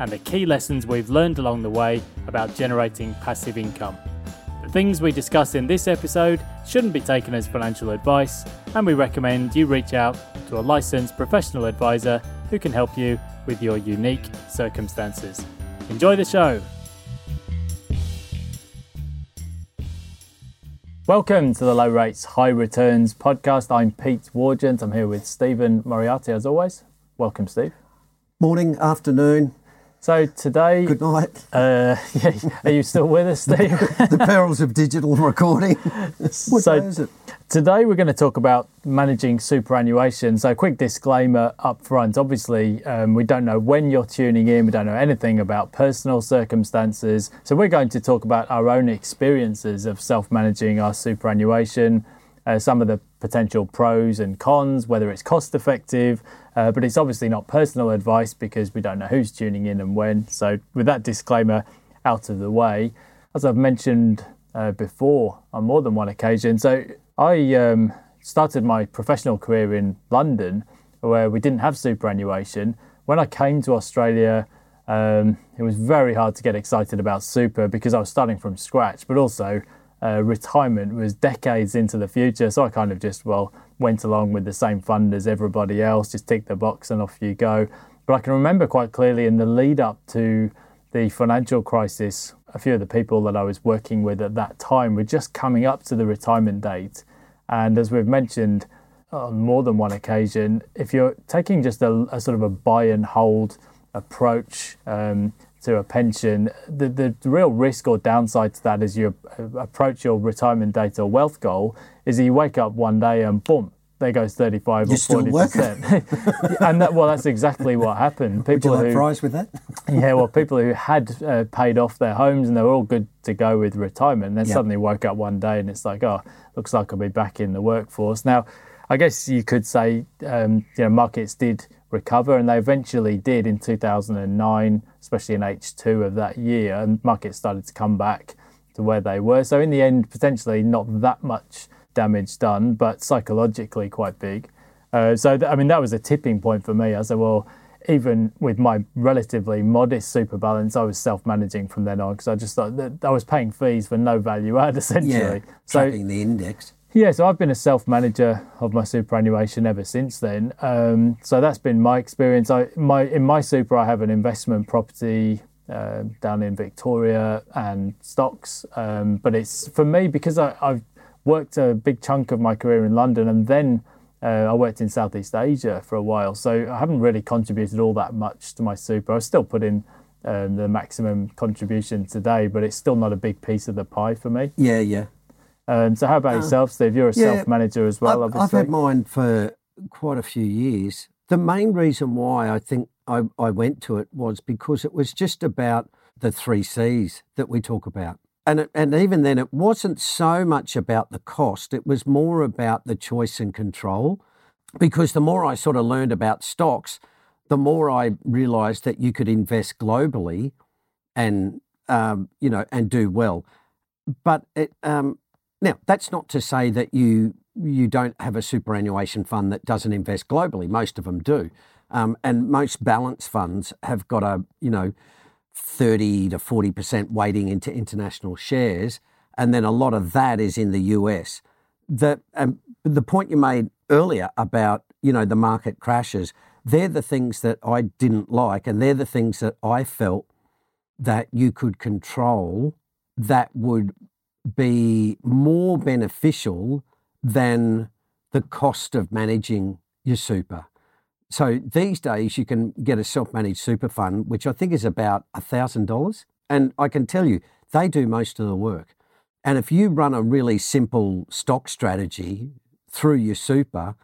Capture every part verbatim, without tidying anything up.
and the key lessons we've learned along the way about generating passive income. The things we discuss in this episode shouldn't be taken as financial advice, and we recommend you reach out to a licensed professional advisor who can help you with your unique circumstances. Enjoy the show. Welcome to the Low Rates, High Returns podcast. I'm Pete Wargent. I'm here with Stephen Moriarty as always. Welcome, Steve. Morning, afternoon. So today... Good night. Uh, yeah, are you still with us, Steve? the, the perils of digital recording. what so day is it? Today we're going to talk about managing superannuation. So quick disclaimer up front. Obviously, um, we don't know when you're tuning in. We don't know anything about personal circumstances. So we're going to talk about our own experiences of self-managing our superannuation, uh, some of the potential pros and cons, whether it's cost effective, uh, but it's obviously not personal advice because we don't know who's tuning in and when. So with that disclaimer out of the way, as I've mentioned uh, before on more than one occasion, so I um, started my professional career in London where we didn't have superannuation. When I came to Australia, um, it was very hard to get excited about super because I was starting from scratch, but also Uh, retirement was decades into the future, so I kind of just well went along with the same fund as everybody else, just tick the box and off you go. But I can remember quite clearly in the lead up to the financial crisis, a few of the people that I was working with at that time were just coming up to the retirement date, and as we've mentioned on more than one occasion, if you're taking just a, a sort of a buy and hold approach um to a pension, the, the real risk or downside to that as you approach your retirement date or wealth goal is that you wake up one day and boom, there goes thirty-five You're or forty percent. and that, well, that's exactly what happened. People Would you like who, fries with that? yeah, well, people who had uh, paid off their homes and they were all good to go with retirement, and then yep. suddenly woke up one day and it's like, oh, looks like I'll be back in the workforce. Now, I guess you could say, um, you know, markets did recover, and they eventually did in two thousand nine, especially in H two of that year, and markets started to come back to where they were. So in the end, potentially not that much damage done, but psychologically quite big. Uh, so, th- I mean, that was a tipping point for me. I said, well, even with my relatively modest super balance, I was self-managing from then on, because I just thought that I was paying fees for no value add, essentially. Yeah, tracking so, the index. Yeah, so I've been a self-manager of my superannuation ever since then. Um, so that's been my experience. I, my in my super, I have an investment property uh, down in Victoria and stocks. Um, but it's for me, because I, I've worked a big chunk of my career in London, and then uh, I worked in Southeast Asia for a while. So I haven't really contributed all that much to my super. I still put in um, the maximum contribution today, but it's still not a big piece of the pie for me. Yeah, yeah. Um, so how about yourself, Steve? You're a yeah, self-manager as well, I've, obviously. I've had mine for quite a few years. The main reason why I think I, I went to it was because it was just about the three C's that we talk about. And it, and even then, it wasn't so much about the cost. It was more about the choice and control, because the more I sort of learned about stocks, the more I realised that you could invest globally and, um, you know, and do well. But it... Um, Now, that's not to say that you you don't have a superannuation fund that doesn't invest globally. Most of them do. Um, and most balance funds have got a, you know, thirty to forty percent weighting into international shares. And then a lot of that is in the U S. The, um, the point you made earlier about, you know, the market crashes, they're the things that I didn't like. And they're the things that I felt that you could control that would be more beneficial than the cost of managing your super. So these days you can get a self-managed super fund, which I think is about one thousand dollars. And I can tell you, they do most of the work. And if you run a really simple stock strategy through your super,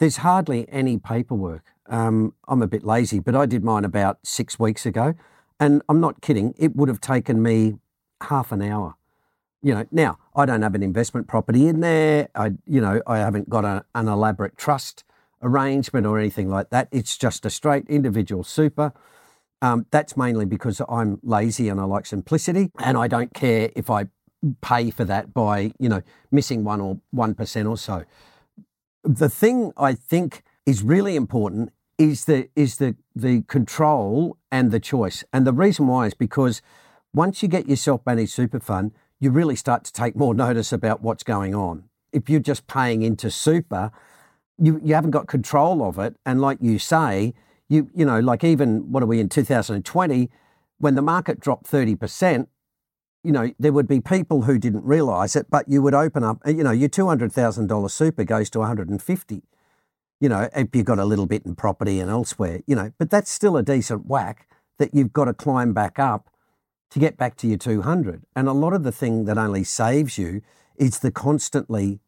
there's hardly any paperwork. Um, I'm a bit lazy, but I did mine about six weeks ago. And I'm not kidding, it would have taken me half an hour. You know, now, I don't have an investment property in there. I, you know, I haven't got a, an elaborate trust arrangement or anything like that. It's just a straight individual super. Um, that's mainly because I'm lazy and I like simplicity, and I don't care if I pay for that by, you know, missing one or one percent or so. The thing I think is really important is the is the the control and the choice. And the reason why is because once you get your self-managed super fund, you really start to take more notice about what's going on. If you're just paying into super, you you haven't got control of it. And like you say, you you know, like even, what are we in two thousand twenty, when the market dropped thirty percent, you know, there would be people who didn't realise it, but you would open up, you know, your two hundred thousand dollars super goes to one hundred fifty, you know, if you've got a little bit in property and elsewhere, you know, but that's still a decent whack that you've got to climb back up to get back to your two hundred. And a lot of the thing that only saves you is the constantly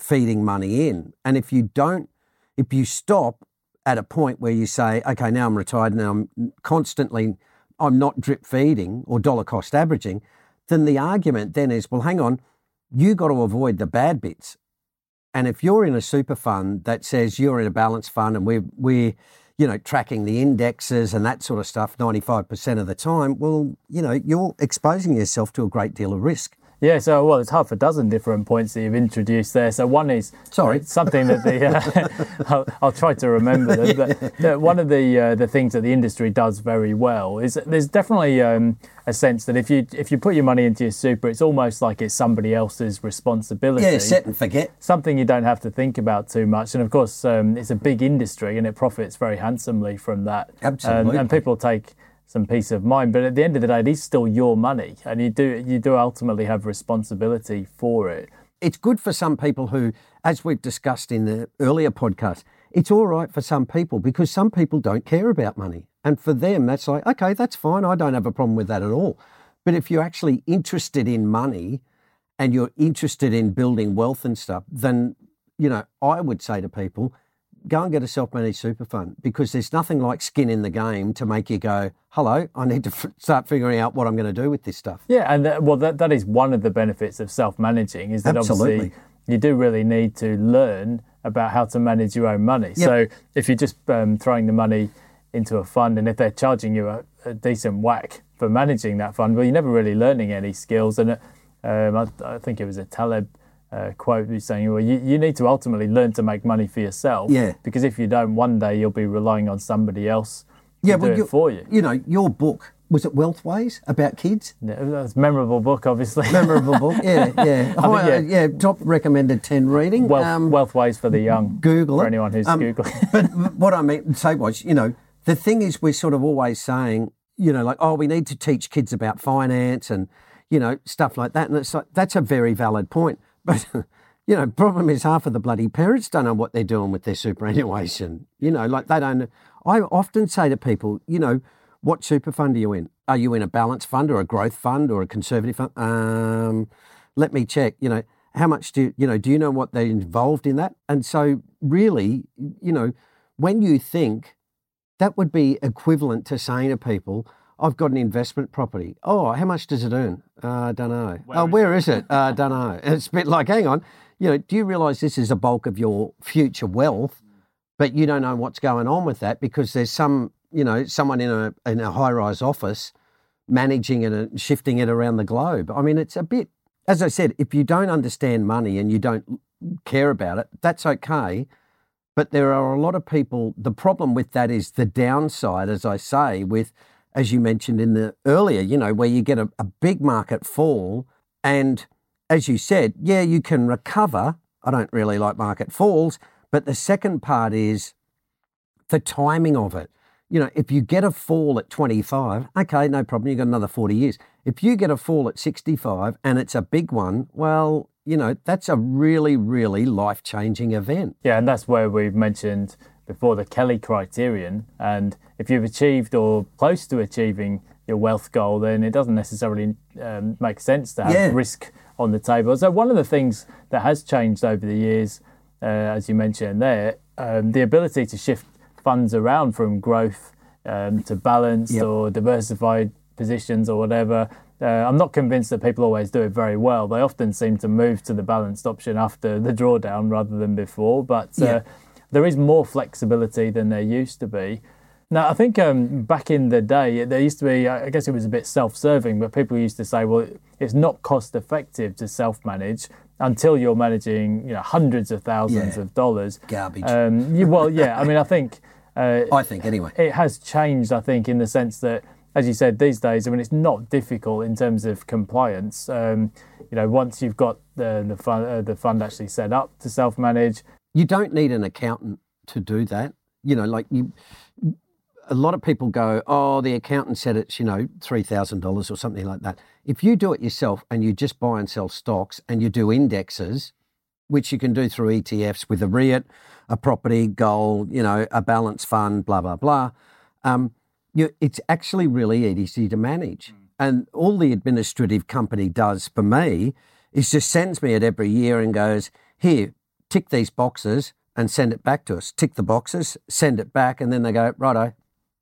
feeding money in. And if you don't, if you stop at a point where you say, okay, now I'm retired, now I'm constantly, I'm not drip feeding or dollar cost averaging, then the argument then is, well, hang on, you got to avoid the bad bits. And if you're in a super fund that says you're in a balanced fund and we're, we're you know, tracking the indexes and that sort of stuff ninety-five percent of the time, well, you know, you're exposing yourself to a great deal of risk. Yeah, so, well, it's half a dozen different points that you've introduced there. So one is Sorry. something that the, uh, I'll, I'll try to remember them, but yeah. one of the uh, the things that the industry does very well is there's definitely um, a sense that if you if you put your money into your super, it's almost like it's somebody else's responsibility. Yeah, set and forget. Something you don't have to think about too much. And of course, um, it's a big industry and it profits very handsomely from that. Absolutely. Um, and people take some peace of mind, but at the end of the day, it is still your money, and you do you do ultimately have responsibility for it. It's good for some people who, as we've discussed in the earlier podcast, it's all right for some people because some people don't care about money, and for them, that's like, okay, that's fine. I don't have a problem with that at all. But if you're actually interested in money, and you're interested in building wealth and stuff, then you know I would say to people, go and get a self-managed super fund, because there's nothing like skin in the game to make you go, hello, I need to f- start figuring out what I'm going to do with this stuff. Yeah, and that, well, that, that is one of the benefits of self-managing is that Absolutely. obviously you do really need to learn about how to manage your own money. Yep. So if you're just um, throwing the money into a fund and if they're charging you a, a decent whack for managing that fund, well, you're never really learning any skills. And um, I, I think it was a Taleb Uh, quote who's saying, well, you, you need to ultimately learn to make money for yourself, yeah. because if you don't, one day you'll be relying on somebody else to yeah, do well, it for you. You know, your book, was it Wealthways about kids? Yeah, that's a memorable book, obviously. Memorable book, yeah, yeah. I think, yeah. Uh, yeah, top recommended ten reading. Wealth, um, Wealthways for the young. Google for it. For anyone who's um, Googling. But what I mean, so much, you know, the thing is we're sort of always saying, you know, like, oh, we need to teach kids about finance and, you know, stuff like that. And it's like, that's a very valid point. But, you know, problem is half of the bloody parents don't know what they're doing with their superannuation. You know, like they don't. I often say to people, you know, what super fund are you in? Are you in a balanced fund or a growth fund or a conservative fund? Um, let me check, you know, how much do, you know, do you know what they're involved in that? And so really, you know, when you think that would be equivalent to saying to people, I've got an investment property. Oh, how much does it earn? I uh, don't know. Where oh, is where it? is it? I uh, don't know. It's a bit like, hang on, you know, do you realise this is a bulk of your future wealth, but you don't know what's going on with that because there's some, you know, someone in a in a high-rise office managing it and shifting it around the globe. I mean, it's a bit, as I said, if you don't understand money and you don't care about it, that's okay. But there are a lot of people, the problem with that is the downside, as I say, with, as you mentioned in the earlier, you know, where you get a, a big market fall and as you said, yeah, you can recover. I don't really like market falls, but the second part is the timing of it. You know, if you get a fall at twenty-five, okay, no problem, you've got another forty years. If you get a fall at sixty-five and it's a big one, well, you know, that's a really, really life-changing event. Yeah, and that's where we've mentioned before the Kelly criterion, and if you've achieved or close to achieving your wealth goal, then it doesn't necessarily um, make sense to have yeah. risk on the table. So one of the things that has changed over the years, uh, as you mentioned there, um, the ability to shift funds around from growth um, to balanced yep. or diversified positions or whatever. Uh, I'm not convinced that people always do it very well. They often seem to move to the balanced option after the drawdown rather than before. But uh, yeah. there is more flexibility than there used to be. Now, I think um, back in the day, there used to be, I guess it was a bit self-serving, but people used to say, well, it's not cost effective to self-manage until you're managing, you know, hundreds of thousands yeah. of dollars. Garbage. Um, you, well, yeah, I mean, I think... Uh, I think, anyway. It has changed, I think, in the sense that, as you said, these days, I mean, it's not difficult in terms of compliance. Um, you know, once you've got the the fund, uh, the fund actually set up to self-manage, you don't need an accountant to do that. You know, like you, a lot of people go, "Oh, the accountant said it's, you know, three thousand dollars or something like that." If you do it yourself and you just buy and sell stocks and you do indexes, which you can do through E T Fs with a R E I T, a property, gold, you know, a balanced fund, blah blah blah. Um, You, it's actually really easy to manage. And all the administrative company does for me is just sends me it every year and goes, here, tick these boxes and send it back to us. Tick the boxes, send it back, and then they go, righto,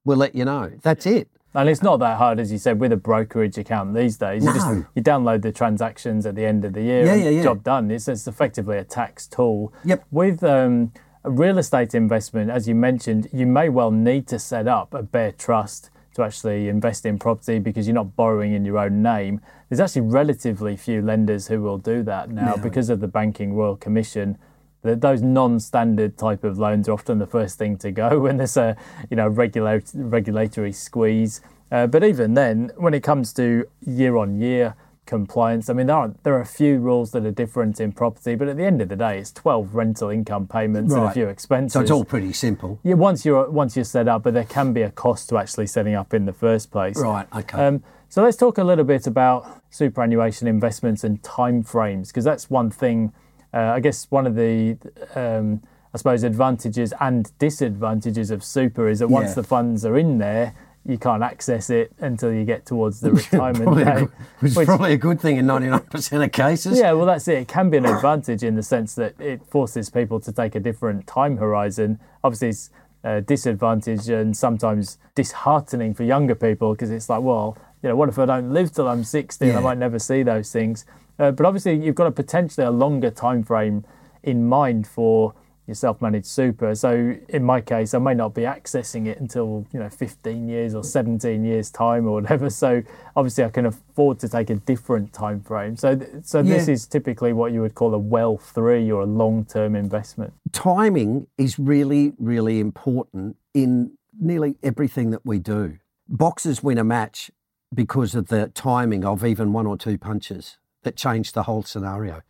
we'll let you know. That's it. And it's not that hard, as you said, with a brokerage account these days. No. You just you download the transactions at the end of the year yeah, and yeah, yeah. job done. It's, it's effectively a tax tool. Yep. With... Um, a real estate investment, as you mentioned, you may well need to set up a bare trust to actually invest in property because you're not borrowing in your own name. There's actually relatively few lenders who will do that now no. because of the Banking Royal Commission. That those non-standard type of loans are often the first thing to go when there's a you know regular, regulatory squeeze. Uh, but even then, when it comes to year-on-year compliance. I mean, there are there are a few rules that are different in property, but at the end of the day, it's twelve rental income payments right. and a few expenses. So it's all pretty simple. Yeah, once you're once you're set up, but there can be a cost to actually setting up in the first place. Right. Okay. Um, so let's talk a little bit about superannuation investments and timeframes, because that's one thing. Uh, I guess one of the um, I suppose advantages and disadvantages of super is that once yeah. the funds are in there, you can't access it until you get towards the retirement probably day. Good, which is which, probably a good thing in ninety-nine percent of cases. Yeah, well, that's it. It can be an advantage in the sense that it forces people to take a different time horizon. Obviously, it's a disadvantage and sometimes disheartening for younger people because it's like, well, you know, what if I don't live till I'm sixty yeah. and I might never see those things? Uh, but obviously, you've got a potentially a longer time frame in mind for your self-managed super. So in my case, I may not be accessing it until, you know, fifteen years or seventeen years time or whatever. So obviously I can afford to take a different time frame. So th- so yeah. this is typically what you would call a well three or a long-term investment. Timing is really, really important in nearly everything that we do. Boxers win a match because of the timing of even one or two punches that change the whole scenario.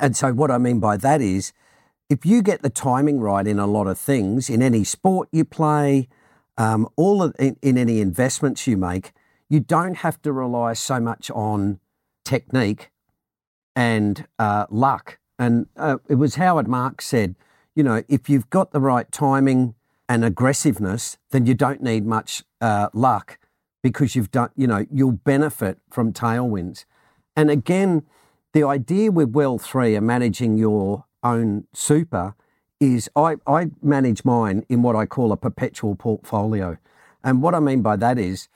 And so what I mean by that is, if you get the timing right in a lot of things, in any sport you play, um, all of, in, in any investments you make, you don't have to rely so much on technique and uh, luck. And uh, it was Howard Marks said, you know, if you've got the right timing and aggressiveness, then you don't need much uh, luck because you've done, you know, you'll benefit from tailwinds. And again, the idea with Well three and managing your own super is I, I manage mine in what I call a perpetual portfolio. And what I mean by that is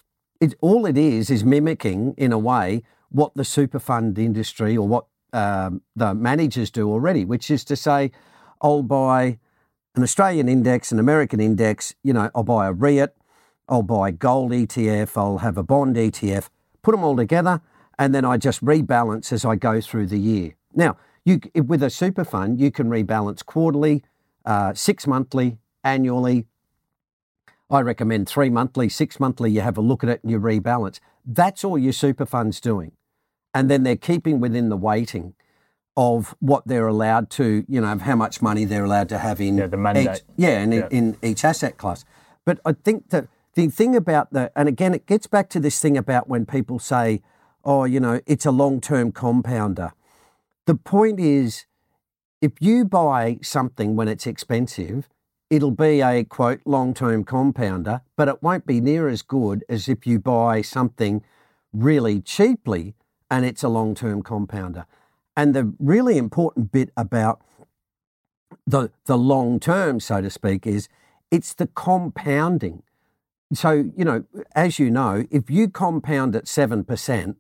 it, all it is is mimicking in a way what the super fund industry or what um, the managers do already, which is to say I'll buy an Australian index, an American index, you know, I'll buy a R E I T, I'll buy gold E T F, I'll have a bond E T F, put them all together and then I just rebalance as I go through the year. Now, You, with a super fund, you can rebalance quarterly, uh, six monthly, annually. I recommend three monthly, six monthly, you have a look at it and you rebalance. That's all your super fund's doing. And then they're keeping within the weighting of what they're allowed to, you know, how much money they're allowed to have in, yeah, the mandate. Each, yeah, in, yeah. in each asset class. But I think that the thing about the, and again, it gets back to this thing about when people say, oh, you know, it's a long-term compounder. The point is, if you buy something when it's expensive, it'll be a, quote, long-term compounder, but it won't be near as good as if you buy something really cheaply and it's a long-term compounder. And the really important bit about the, the long-term, so to speak, is it's the compounding. So, you know, as you know, if you compound at seven percent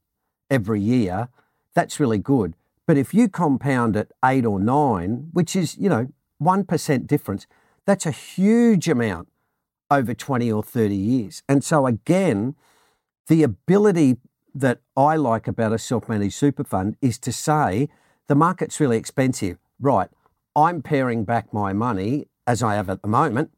every year, that's really good. But if you compound at eight or nine, which is, you know, one percent difference, that's a huge amount over twenty or thirty years. And so again, the ability that I like about a self-managed super fund is to say, the market's really expensive, right? I'm paring back my money as I have at the moment,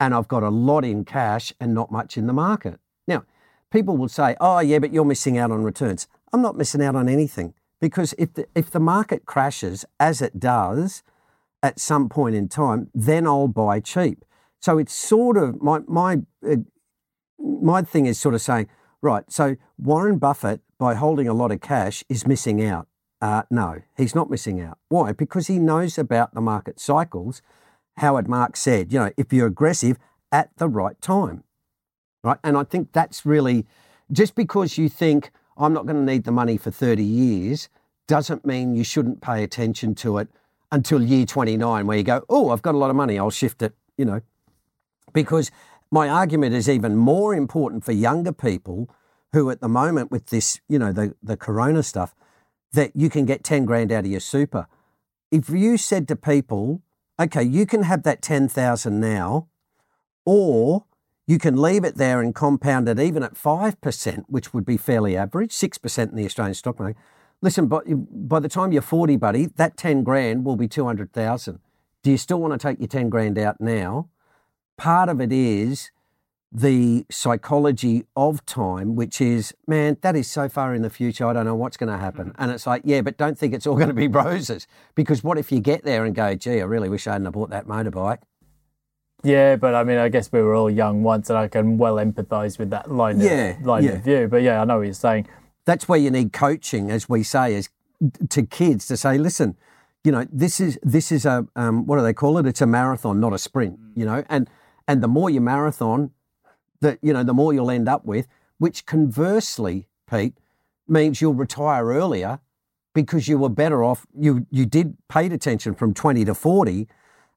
and I've got a lot in cash and not much in the market. Now, people will say, oh yeah, but you're missing out on returns. I'm not missing out on anything, because if the, if the market crashes as it does at some point in time, then I'll buy cheap. So it's sort of, my my uh, my thing is sort of saying, right, so Warren Buffett, by holding a lot of cash, is missing out. Uh, no, he's not missing out. Why? Because he knows about the market cycles. Howard Marks said, you know, if you're aggressive at the right time, right? And I think that's really, just because you think I'm not going to need the money for thirty years doesn't mean you shouldn't pay attention to it until year twenty-nine, where you go, oh, I've got a lot of money, I'll shift it, you know. Because my argument is even more important for younger people who at the moment with this, you know, the, the corona stuff, that you can get ten grand out of your super. If you said to people, okay, you can have that ten thousand now, or you can leave it there and compound it even at five percent, which would be fairly average, six percent in the Australian stock market. Listen, by, by the time you're forty, buddy, that ten grand will be two hundred thousand. Do you still want to take your ten grand out now? Part of it is the psychology of time, which is, man, that is so far in the future, I don't know what's going to happen. And it's like, yeah, but don't think it's all going to be roses, because what if you get there and go, gee, I really wish I hadn't have bought that motorbike? Yeah, but I mean, I guess we were all young once, and I can well empathise with that line, yeah, of, line yeah. of view. But yeah, I know what you're saying. That's where you need coaching, as we say, as to kids, to say, listen, you know, this is this is a, um, what do they call it? It's a marathon, not a sprint, you know. And and the more you marathon, the, you know, the more you'll end up with, which conversely, Pete, means you'll retire earlier, because you were better off, you you did paid attention from twenty to forty,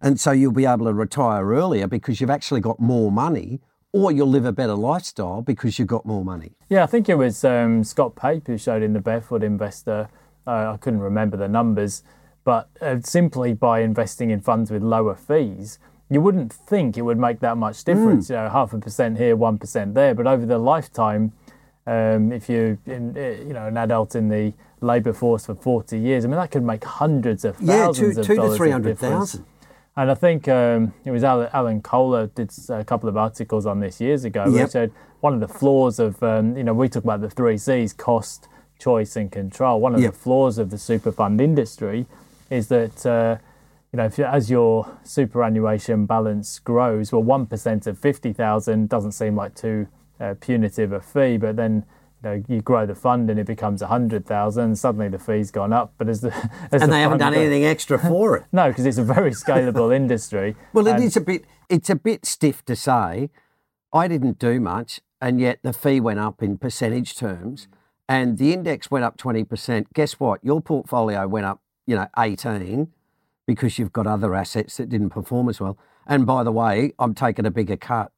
and so you'll be able to retire earlier because you've actually got more money, or you'll live a better lifestyle because you've got more money. Yeah, I think it was um, Scott Pape who showed in the Barefoot Investor, uh, I couldn't remember the numbers, but uh, simply by investing in funds with lower fees, you wouldn't think it would make that much difference, mm. you know, half a percent here, one percent there. But over the lifetime, um, if you, in, you know, an adult in the labour force for forty years, I mean, that could make hundreds of thousands yeah, two, of two dollars. Yeah, two to three hundred thousand. And I think um, it was Alan, Alan Kohler did a couple of articles on this years ago. Yep. Where he said one of the flaws of, um, you know, we talk about the three C's: cost, choice, and control. One of yep. the flaws of the super fund industry is that. Uh, You know, if you, as your superannuation balance grows, well, one percent of fifty thousand doesn't seem like too uh, punitive a fee. But then, you know, you grow the fund and it becomes a hundred thousand. Suddenly, the fee's gone up. But as the as and the they haven't done goes, anything extra for it. No, because it's a very scalable industry. Well, it is a bit. It's a bit stiff to say, I didn't do much, and yet the fee went up in percentage terms, and the index went up twenty percent. Guess what? Your portfolio went up, you know, eighteen. Because you've got other assets that didn't perform as well. And by the way, I'm taking a bigger cut.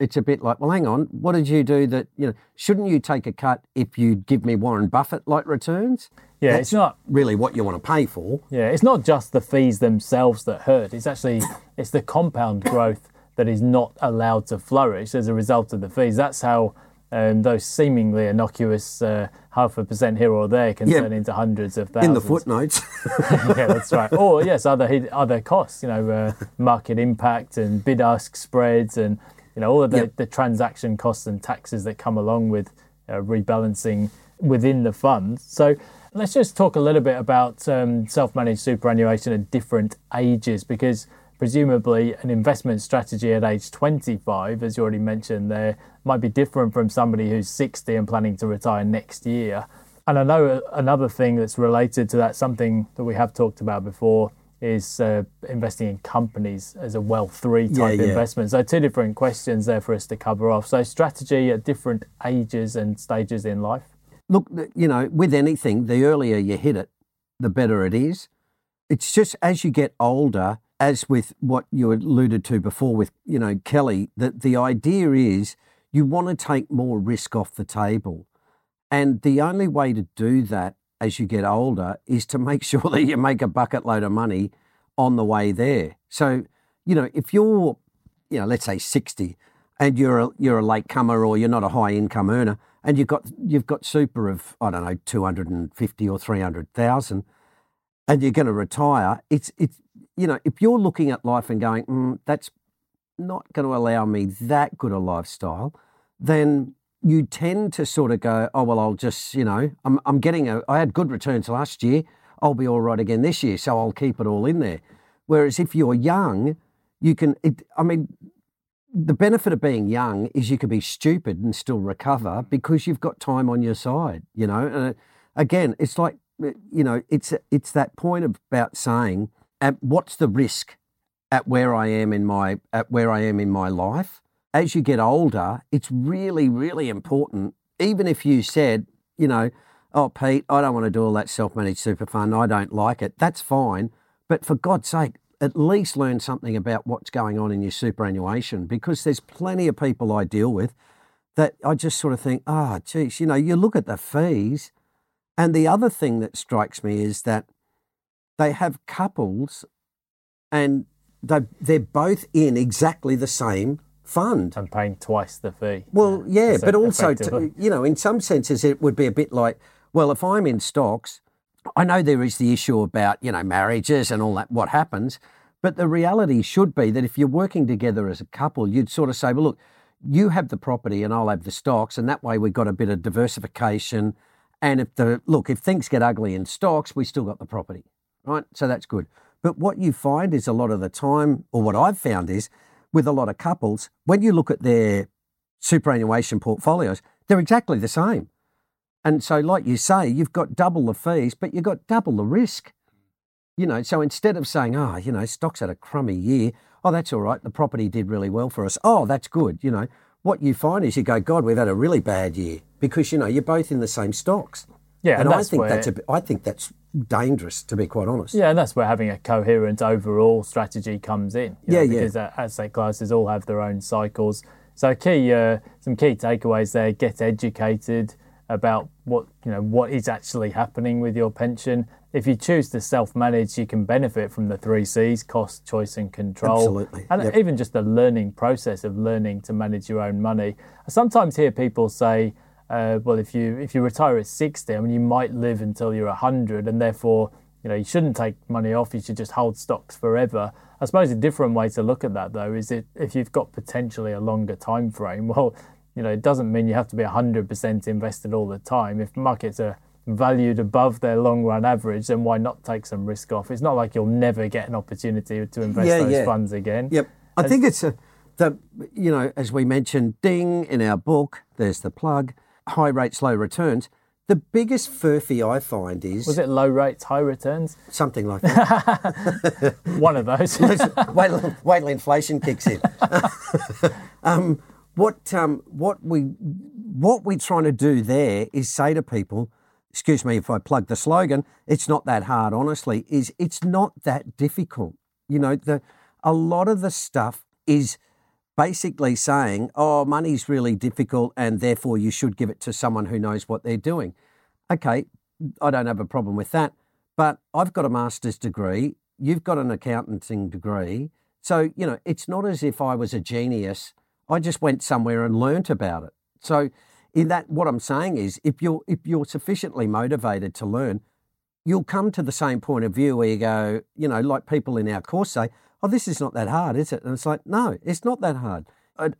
It's a bit like, well, hang on, what did you do that, you know, shouldn't you take a cut if you give me Warren Buffett-like returns? Yeah, That's it's not really what you want to pay for. Yeah, it's not just the fees themselves that hurt. It's actually, it's the compound growth that is not allowed to flourish as a result of the fees. That's how um, those seemingly innocuous uh, half a percent here or there can yeah. turn into hundreds of thousands. In the footnotes. Yeah, that's right. Or, yes, other other costs, you know, uh, market impact and bid-ask spreads and, you know, all of the, yep. the transaction costs and taxes that come along with uh, rebalancing within the fund. So let's just talk a little bit about um, self-managed superannuation at different ages, because presumably an investment strategy at age twenty-five, as you already mentioned there, might be different from somebody who's sixty and planning to retire next year. And I know another thing that's related to that, something that we have talked about before, is uh, investing in companies as a Wealth three type yeah, yeah. investment. So two different questions there for us to cover off. So strategy at different ages and stages in life. Look, you know, with anything, the earlier you hit it, the better it is. It's just as you get older, as with what you alluded to before with, you know, Kelly, that the idea is you want to take more risk off the table. And the only way to do that as you get older is to make sure that you make a bucket load of money on the way there. So, you know, if you're, you know, let's say sixty and you're a, you're a latecomer or you're not a high income earner and you've got, you've got super of, I don't know, two hundred fifty or three hundred thousand and you're going to retire, it's, it's, you know, if you're looking at life and going, mm, that's not going to allow me that good a lifestyle, then you tend to sort of go, oh, well, I'll just, you know, I'm I'm getting a, I had good returns last year, I'll be all right again this year, so I'll keep it all in there. Whereas if you're young, you can, it, I mean, the benefit of being young is you can be stupid and still recover because you've got time on your side, you know. And again, it's like, you know, it's it's that point about saying, at what's the risk at where I am in my, at where I am in my life? As you get older, it's really, really important. Even if you said, you know, oh, Pete, I don't want to do all that self-managed super fund. I don't like it. That's fine. But for God's sake, at least learn something about what's going on in your superannuation, because there's plenty of people I deal with that I just sort of think, ah, oh, geez, you know, you look at the fees. And the other thing that strikes me is that they have couples and they they're both in exactly the same fund. And paying twice the fee. Well, yeah, yeah but also, to, you know, in some senses it would be a bit like, well, if I'm in stocks, I know there is the issue about, you know, marriages and all that, what happens, but the reality should be that if you're working together as a couple, you'd sort of say, well, look, you have the property and I'll have the stocks, and that way we've got a bit of diversification. And if the, look, if things get ugly in stocks, we still got the property, right? So that's good. But what you find is a lot of the time, or what I've found is with a lot of couples, when you look at their superannuation portfolios, they're exactly the same. And so like you say, you've got double the fees, but you've got double the risk. You know, so instead of saying, oh, you know, stocks had a crummy year. Oh, that's all right. The property did really well for us. Oh, that's good. You know, what you find is you go, God, we've had a really bad year, because, you know, you're both in the same stocks. Yeah, and, and that's I think where, that's a, I think that's dangerous, to be quite honest. Yeah, and that's where having a coherent overall strategy comes in. You know, yeah, because yeah. Because asset classes all have their own cycles. So key, uh, some key takeaways there: get educated about what you know what is actually happening with your pension. If you choose to self-manage, you can benefit from the three C's: cost, choice, and control. Absolutely. And yep. even just the learning process of learning to manage your own money. I sometimes hear people say, Uh, well, if you if you retire at sixty, I mean, you might live until you're one hundred, and therefore, you know, you shouldn't take money off. You should just hold stocks forever. I suppose a different way to look at that, though, is it if you've got potentially a longer time frame. Well, you know, it doesn't mean you have to be one hundred percent invested all the time. If markets are valued above their long-run average, then why not take some risk off? It's not like you'll never get an opportunity to invest yeah, those yeah. funds again. Yep, I as, think it's a, the you know, as we mentioned, ding in our book. There's the plug. High Rates, Low Returns. The biggest furphy I find is... Was it Low Rates, High Returns? Something like that. One of those. wait, wait till inflation kicks in. um, what um, what we what we're trying to do there is say to people, excuse me if I plug the slogan, it's not that hard, honestly, is it's not that difficult. You know, the a lot of the stuff is... basically saying, oh, money's really difficult and therefore you should give it to someone who knows what they're doing. Okay, I don't have a problem with that, but I've got a master's degree, you've got an accounting degree, so, you know, it's not as if I was a genius, I just went somewhere and learnt about it. So in that, what I'm saying is, if you're, if you're sufficiently motivated to learn, you'll come to the same point of view where you go, you know, like people in our course say, oh, this is not that hard, is it? And it's like, no, it's not that hard.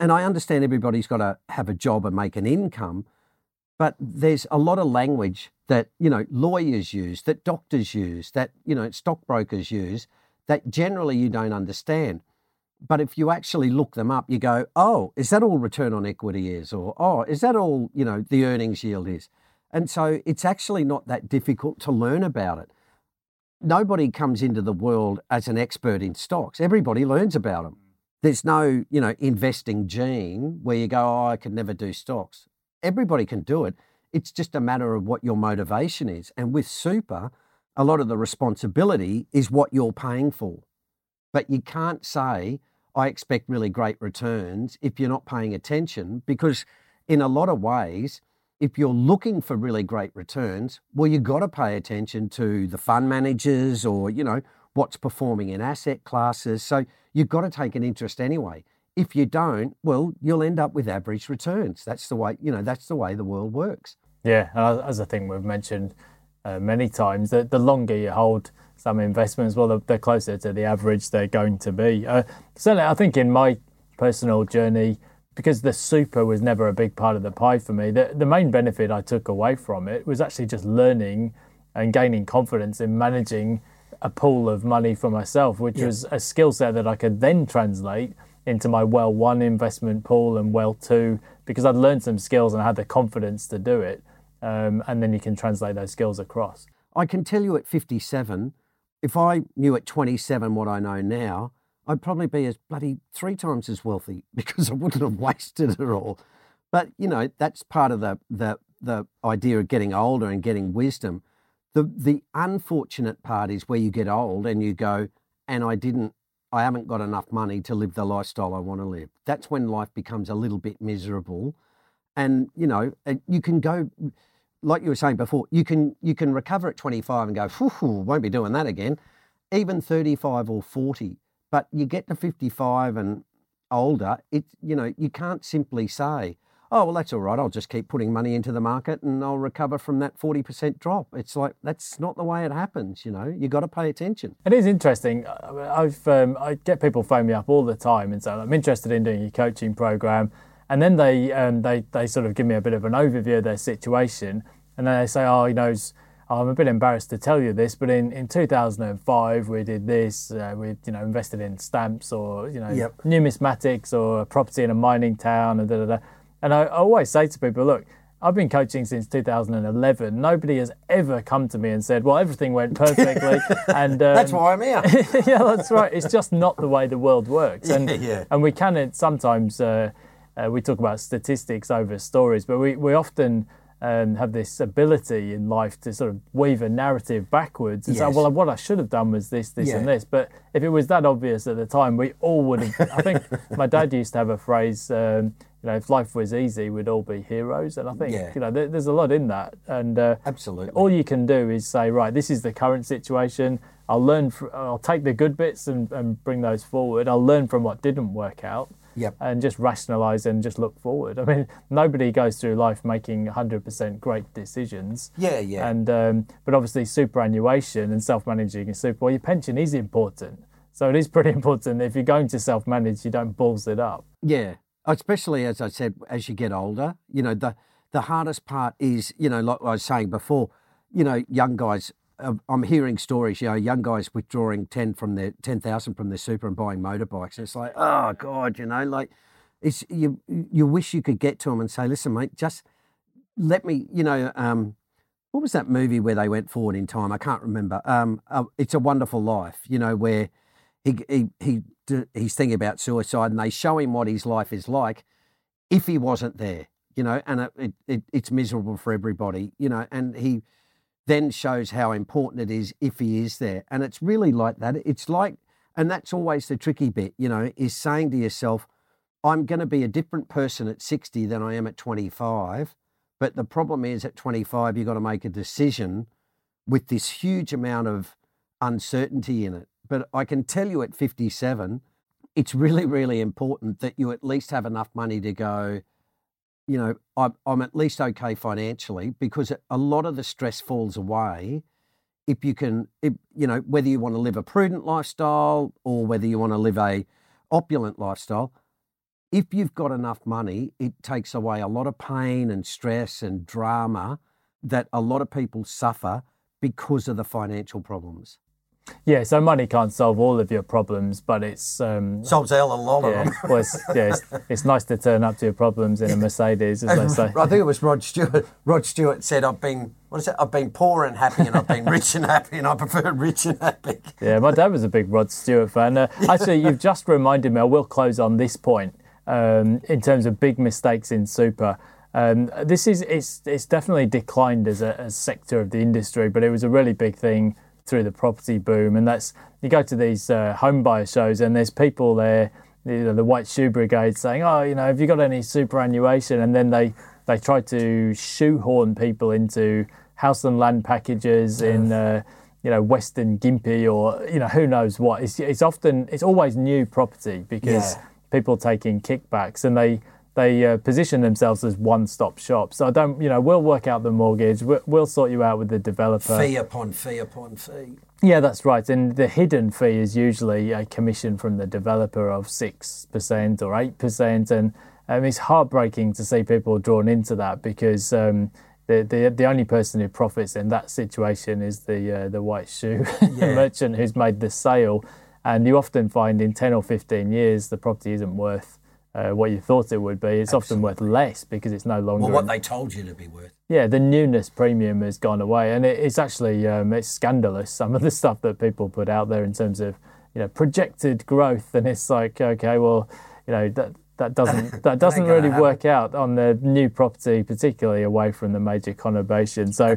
And I understand everybody's got to have a job and make an income, but there's a lot of language that, you know, lawyers use, that doctors use, that, you know, stockbrokers use, that generally you don't understand. But if you actually look them up, you go, oh, is that all return on equity is? Or, oh, is that all, you know, the earnings yield is? And so it's actually not that difficult to learn about it. Nobody comes into the world as an expert in stocks. Everybody learns about them. There's no, you know, investing gene where you go, oh, I could never do stocks. Everybody can do it. It's just a matter of what your motivation is. And with super, a lot of the responsibility is what you're paying for. But you can't say, I expect really great returns if you're not paying attention, because in a lot of ways, if you're looking for really great returns, well, you've got to pay attention to the fund managers or, you know, what's performing in asset classes. So you've got to take an interest anyway. If you don't, well, you'll end up with average returns. That's the way, you know, that's the way the world works. Yeah, and as I think we've mentioned uh, many times, that the longer you hold some investments, well, they're closer to the average they're going to be. Uh, certainly, I think in my personal journey, because the super was never a big part of the pie for me, the, the main benefit I took away from it was actually just learning and gaining confidence in managing a pool of money for myself, which yeah. was a skill set that I could then translate into my well one investment pool and well two, because I'd learned some skills and I had the confidence to do it. Um, and then you can translate those skills across. I can tell you at fifty-seven, if I knew at twenty-seven what I know now, I'd probably be as bloody three times as wealthy because I wouldn't have wasted it all. But, you know, that's part of the the the idea of getting older and getting wisdom. The the unfortunate part is where you get old and you go, and I didn't, I haven't got enough money to live the lifestyle I want to live. That's when life becomes a little bit miserable. And, you know, you can go... Like you were saying before, you can you can recover at twenty-five and go, whew, won't be doing that again, even thirty-five or forty. But you get to fifty-five and older, it you know you can't simply say, oh, well, that's all right, I'll just keep putting money into the market and I'll recover from that forty percent drop. It's like, that's not the way it happens, you know. You got to pay attention. It is interesting. I've um, I get people phone me up all the time and say, I'm interested in doing your coaching program. And then they um, they they sort of give me a bit of an overview of their situation, and then they say, oh, you know, I'm a bit embarrassed to tell you this, but in, in two thousand five we did this, uh, we you know invested in stamps or you know yep. numismatics or a property in a mining town, and da da da. And I, I always say to people, look, I've been coaching since two thousand eleven. Nobody has ever come to me and said, well, everything went perfectly. and um, That's why I'm here. Yeah, that's right. It's just not the way the world works, and yeah, yeah. and we can sometimes. Uh, Uh, we talk about statistics over stories, but we, we often um, have this ability in life to sort of weave a narrative backwards and yes. say, well, what I should have done was this, this yeah. and this. But if it was that obvious at the time, we all would have. I think my dad used to have a phrase, um, you know, if life was easy, we'd all be heroes. And I think, yeah. you know, there, there's a lot in that. And uh, absolutely, all you can do is say, right, this is the current situation. I'll learn, fr- I'll take the good bits and, and bring those forward. I'll learn from what didn't work out. Yep. And just rationalise and just look forward. I mean, nobody goes through life making one hundred percent great decisions. Yeah, yeah. And um, but obviously superannuation and self-managing and super, well, your pension is important. So it is pretty important that if you're going to self-manage, you don't balls it up. Yeah, especially, as I said, as you get older, you know, the, the hardest part is, you know, like I was saying before, you know, young guys, I'm hearing stories, you know, young guys withdrawing ten from their ten thousand from their super and buying motorbikes. It's like, oh God, you know, like it's you. You wish you could get to them and say, listen, mate, just let me, you know, um, what was that movie where they went forward in time? I can't remember. Um, uh, it's a Wonderful Life, you know, where he he he he's thinking about suicide, and they show him what his life is like if he wasn't there, you know, and it, it it's miserable for everybody, you know, and he. Then shows how important it is if he is there. And it's really like that. It's like, and that's always the tricky bit, you know, is saying to yourself, I'm going to be a different person at sixty than I am at twenty-five. But the problem is at twenty-five, you've got to make a decision with this huge amount of uncertainty in it. But I can tell you at fifty-seven, it's really, really important that you at least have enough money to go, you know, I'm, I'm at least okay financially, because a lot of the stress falls away if you can, if, you know, whether you want to live a prudent lifestyle or whether you want to live a opulent lifestyle. If you've got enough money, it takes away a lot of pain and stress and drama that a lot of people suffer because of the financial problems. Yeah, so money can't solve all of your problems, but it's... Um, Solves a hell of a lot yeah, of them. Well, it's, yeah, it's, it's nice to turn up to your problems in a Mercedes, as they say. I think it was Rod Stewart. Rod Stewart said, I've been what is it? I've been poor and happy, and I've been rich and happy, and I prefer rich and happy. Yeah, my dad was a big Rod Stewart fan. Uh, actually, you've just reminded me, I will close on this point, um, in terms of big mistakes in super. Um, this is it's it's definitely declined as a, a sector of the industry, but it was a really big thing through the property boom. And that's, you go to these uh, home buyer shows and there's people there, you know, the white shoe brigade saying, oh, you know, have you got any superannuation? And then they, they try to shoehorn people into house and land packages yes. in, uh, you know, Western Gympie or, you know, who knows what. It's, it's often, it's always new property because yeah. people taking kickbacks and they, they uh, position themselves as one-stop shop. So I don't, you know, we'll work out the mortgage. We'll, we'll sort you out with the developer. Fee upon fee upon fee. Yeah, that's right. And the hidden fee is usually a commission from the developer of six percent or eight percent. And um, it's heartbreaking to see people drawn into that because um, the, the the only person who profits in that situation is the uh, the white shoe yeah. merchant who's made the sale. And you often find in ten or fifteen years, the property isn't worth Uh, what you thought it would be. It's Absolutely. Often worth less because it's no longer... Well, what they told you to be worth. Yeah, the newness premium has gone away. And it, it's actually, um, it's scandalous, some of the stuff that people put out there in terms of, you know, projected growth. And it's like, okay, well, you know, that that doesn't that doesn't really happen. Work out on the new property, particularly away from the major conurbation. So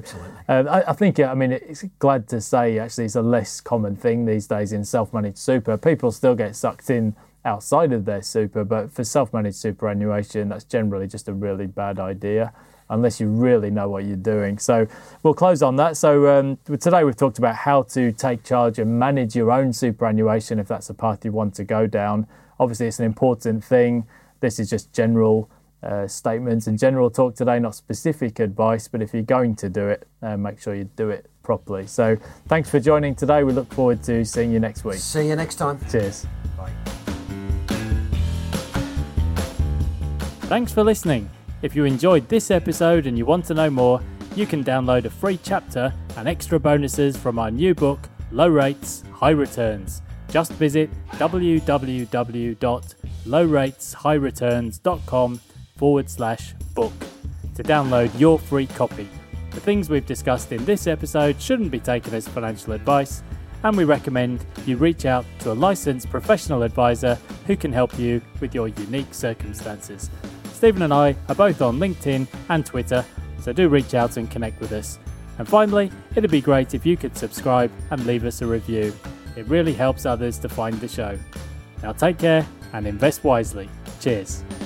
uh, I, I think, I mean, it's glad to say, actually, it's a less common thing these days in self-managed super. People still get sucked in outside of their super, but for self-managed superannuation, that's generally just a really bad idea unless you really know what you're doing. So we'll close on that. So um, today we've talked about how to take charge and manage your own superannuation if that's a path you want to go down. Obviously, it's an important thing. This is just general uh, statements and general talk today, not specific advice, but if you're going to do it, uh, make sure you do it properly. So thanks for joining today. We look forward to seeing you next week. See you next time. Cheers. Bye. Thanks for listening. If you enjoyed this episode and you want to know more, you can download a free chapter and extra bonuses from our new book, Low Rates, High Returns. Just visit www.lowrateshighreturns.com forward slash book to download your free copy. The things we've discussed in this episode shouldn't be taken as financial advice, and we recommend you reach out to a licensed professional advisor who can help you with your unique circumstances. Stephen and I are both on LinkedIn and Twitter, so do reach out and connect with us. And finally, it'd be great if you could subscribe and leave us a review. It really helps others to find the show. Now take care and invest wisely. Cheers.